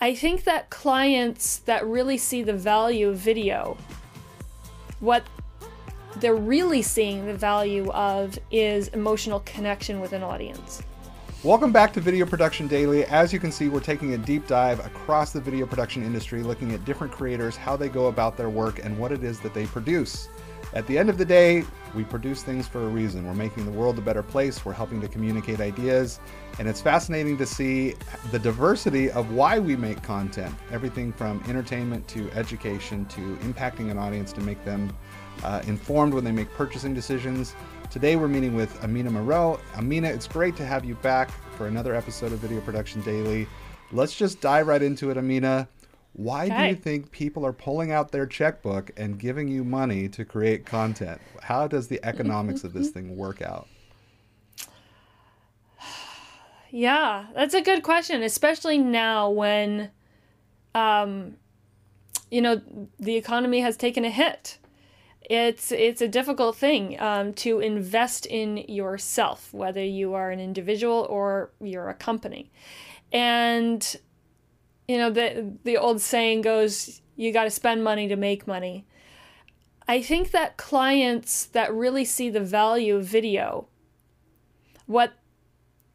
I think that clients that really see the value of video, what they're really seeing the value of is emotional connection with an audience. Welcome back to Video Production Daily. As you can see, we're taking a deep dive across the video production industry, looking at different creators, how they go about their work, and what it is that they produce. At the end of the day, we produce things for a reason. We're making the world a better place. We're helping to communicate ideas. And it's fascinating to see the diversity of why we make content. Everything from entertainment to education to impacting an audience to make them informed when they make purchasing decisions. Today we're meeting with Amina Moreau. Amina, it's great to have you back for another episode of Video Production Daily. Let's just dive right into it, Amina. Why do you think people are pulling out their checkbook and giving you money to create content? How does the economics of this thing work out? Yeah, that's a good question, especially now when, you know, the economy has taken a hit. It's a difficult thing to invest in yourself, whether you are an individual or you're a company. And you know, the old saying goes, you got to spend money to make money. I think that clients that really see the value of video, what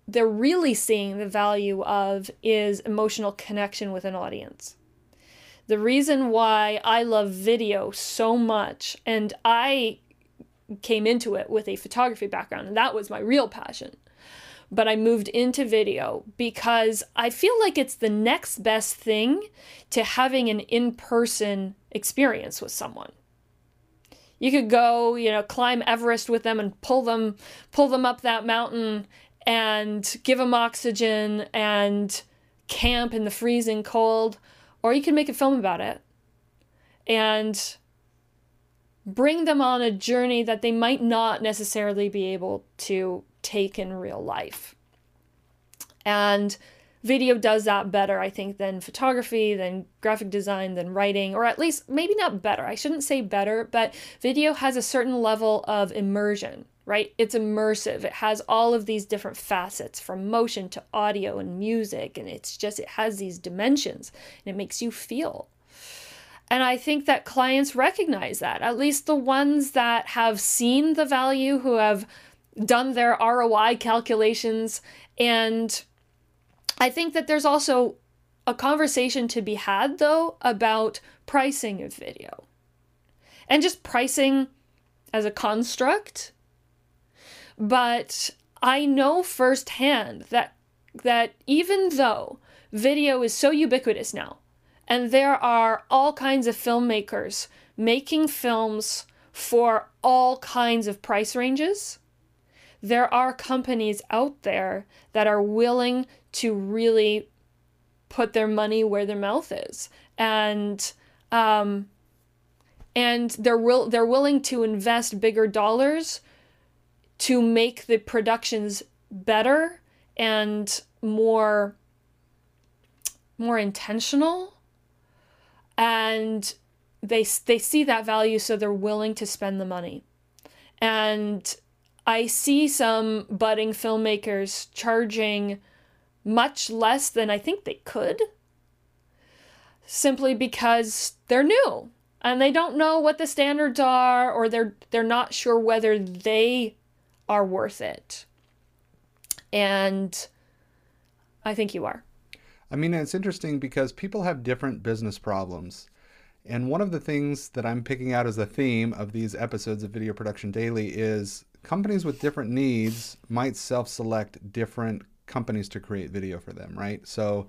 they're really seeing the value of is emotional connection with an audience. The reason why I love video so much, and I came into it with a photography background, and that was my real passion. But I moved into video because I feel like it's the next best thing to having an in-person experience with someone. You could go, you know, climb Everest with them and pull them up that mountain and give them oxygen and camp in the freezing cold, or you could make a film about it and bring them on a journey that they might not necessarily be able to take in real life. And video does that better, I think, than photography, than graphic design, than writing, or at least maybe not better. I shouldn't say better, but video has a certain level of immersion, right? It's immersive. It has all of these different facets, from motion to audio and music, and it's just, it has these dimensions and it makes you feel. And I think that clients recognize that, at least the ones that have seen the value, who have done their ROI calculations. And I think that there's also a conversation to be had, though, about pricing of video and just pricing as a construct. But I know firsthand that even though video is so ubiquitous now, and there are all kinds of filmmakers making films for all kinds of price ranges, there are companies out there that are willing to really put their money where their mouth is, and they're willing to invest bigger dollars to make the productions better and more intentional, and they see that value, so they're willing to spend the money. And I see some budding filmmakers charging much less than I think they could, simply because they're new and they don't know what the standards are, or they're not sure whether they are worth it. And I think you are. I mean, it's interesting because people have different business problems. And one of the things that I'm picking out as a theme of these episodes of Video Production Daily is companies with different needs might self-select different companies to create video for them, right? So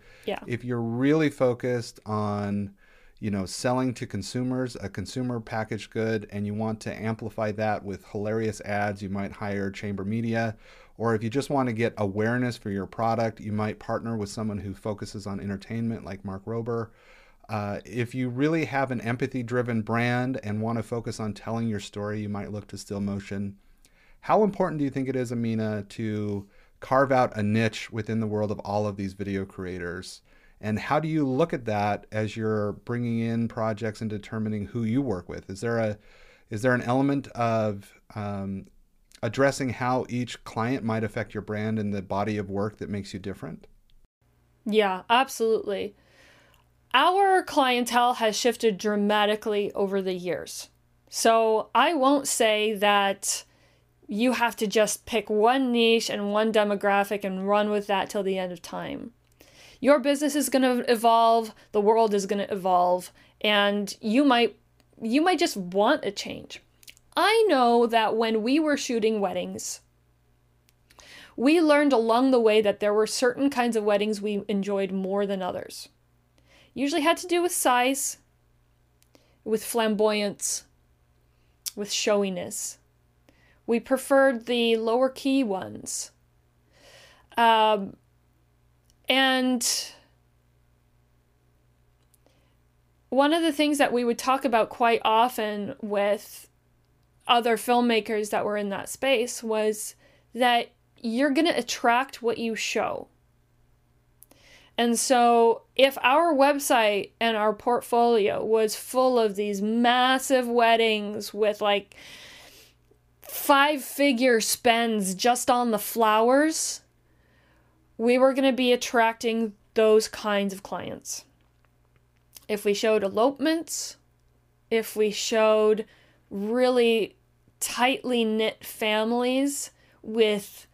if you're really focused on, you know, selling to consumers, a consumer packaged good, and you want to amplify that with hilarious ads, you might hire Chamber Media. Or if you just want to get awareness for your product, you might partner with someone who focuses on entertainment like Mark Rober. If you really have an empathy-driven brand and want to focus on telling your story, you might look to Stillmotion. How important do you think it is, Amina, to carve out a niche within the world of all of these video creators? And how do you look at that as you're bringing in projects and determining who you work with? Is there an element of addressing how each client might affect your brand and the body of work that makes you different? Yeah, absolutely. Our clientele has shifted dramatically over the years. So I won't say that you have to just pick one niche and one demographic and run with that till the end of time. Your business is going to evolve, the world is going to evolve, and you might just want a change. I know that when we were shooting weddings, we learned along the way that there were certain kinds of weddings we enjoyed more than others. Usually had to do with size, with flamboyance, with showiness. We preferred the lower key ones. And one of the things that we would talk about quite often with other filmmakers that were in that space was that you're going to attract what you show. And so if our website and our portfolio was full of these massive weddings with like 5-figure spends just on the flowers, we were going to be attracting those kinds of clients. If we showed elopements, if we showed really tightly knit families with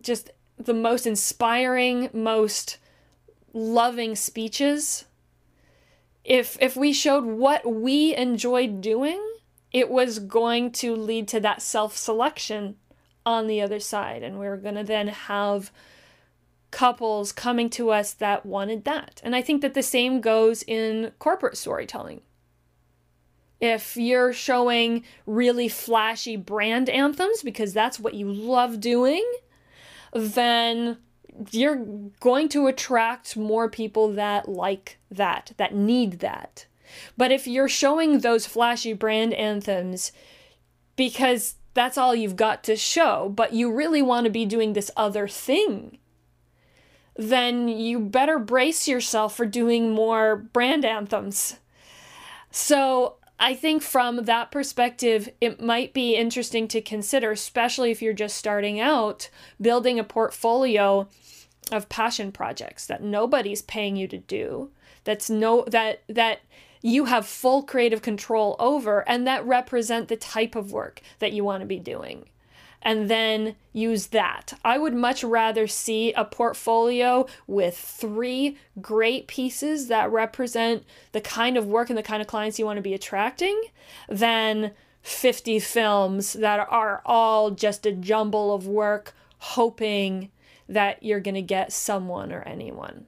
just the most inspiring, most loving speeches, if we showed what we enjoyed doing, it was going to lead to that self-selection on the other side. And we were going to then have couples coming to us that wanted that. And I think that the same goes in corporate storytelling. If you're showing really flashy brand anthems because that's what you love doing, then you're going to attract more people that like that, that need that. But if you're showing those flashy brand anthems because that's all you've got to show, but you really want to be doing this other thing, then you better brace yourself for doing more brand anthems. So I think from that perspective, it might be interesting to consider, especially if you're just starting out, building a portfolio of passion projects that nobody's paying you to do, that you have full creative control over, and that represent the type of work that you want to be doing. And then use that. I would much rather see a portfolio with 3 great pieces that represent the kind of work and the kind of clients you want to be attracting than 50 films that are all just a jumble of work, hoping that you're going to get someone or anyone.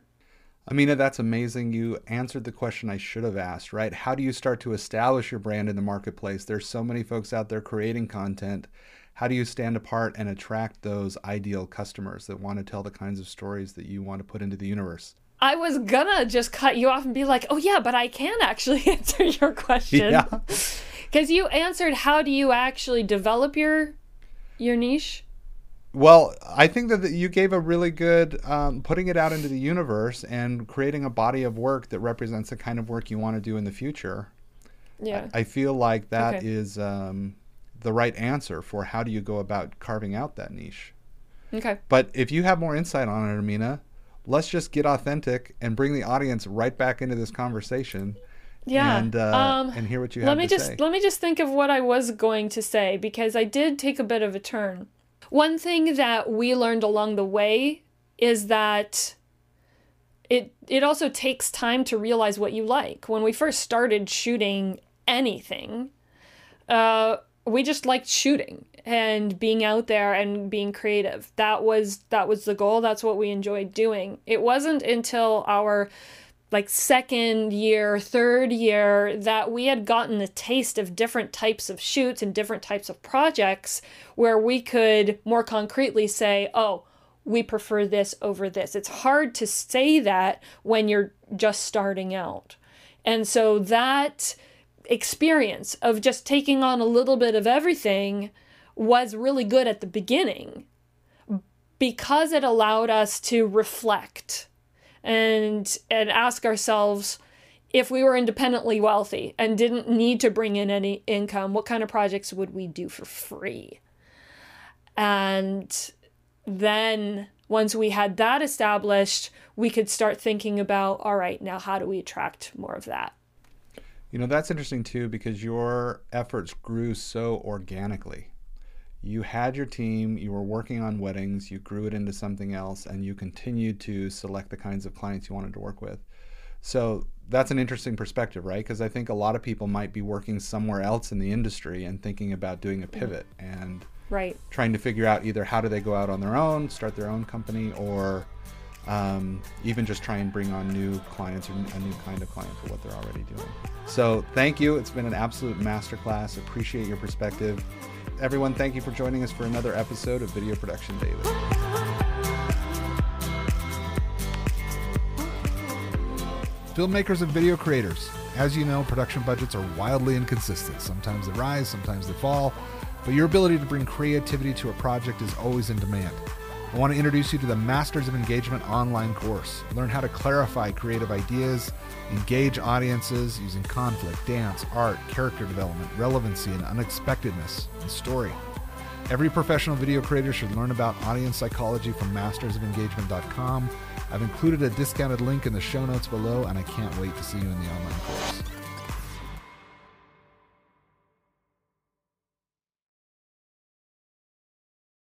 Amina, that's amazing. You answered the question I should have asked, right? How do you start to establish your brand in the marketplace? There's so many folks out there creating content. How do you stand apart and attract those ideal customers that want to tell the kinds of stories that you want to put into the universe? I was gonna just cut you off and be like, oh yeah, but I can actually answer your question. Yeah. Because you answered, how do you actually develop your niche? Well, I think that you gave a really good putting it out into the universe and creating a body of work that represents the kind of work you want to do in the future. Yeah. I feel like that is... the right answer for how do you go about carving out that niche. Okay. But if you have more insight on it, Amina, let's just get authentic and bring the audience right back into this conversation. Yeah. And hear what you have to say. Let me just think of what I was going to say, because I did take a bit of a turn. One thing that we learned along the way is that it also takes time to realize what you like. When we first started shooting anything, we just liked shooting and being out there and being creative. That was the goal. That's what we enjoyed doing. It wasn't until our like second year, third year that we had gotten a taste of different types of shoots and different types of projects where we could more concretely say, oh, we prefer this over this. It's hard to say that when you're just starting out. And so that experience of just taking on a little bit of everything was really good at the beginning because it allowed us to reflect and ask ourselves, if we were independently wealthy and didn't need to bring in any income, what kind of projects would we do for free? And then Once we had that established, we could start thinking about, all right, now how do we attract more of that? You know, that's interesting too, because your efforts grew so organically. You had your team, you were working on weddings, you grew it into something else, and you continued to select the kinds of clients you wanted to work with. So that's an interesting perspective, right? Because I think a lot of people might be working somewhere else in the industry and thinking about doing a pivot and trying to figure out either how do they go out on their own, start their own company, or even just try and bring on new clients or a new kind of client for what they're already doing. So thank you. It's been an absolute masterclass. Appreciate your perspective. Everyone, thank you for joining us for another episode of Video Production Daily. Filmmakers and video creators. As you know, production budgets are wildly inconsistent. Sometimes they rise, sometimes they fall, but your ability to bring creativity to a project is always in demand. I want to introduce you to the Masters of Engagement online course. Learn how to clarify creative ideas, engage audiences using conflict, dance, art, character development, relevancy, and unexpectedness, and story. Every professional video creator should learn about audience psychology from mastersofengagement.com. I've included a discounted link in the show notes below, and I can't wait to see you in the online course.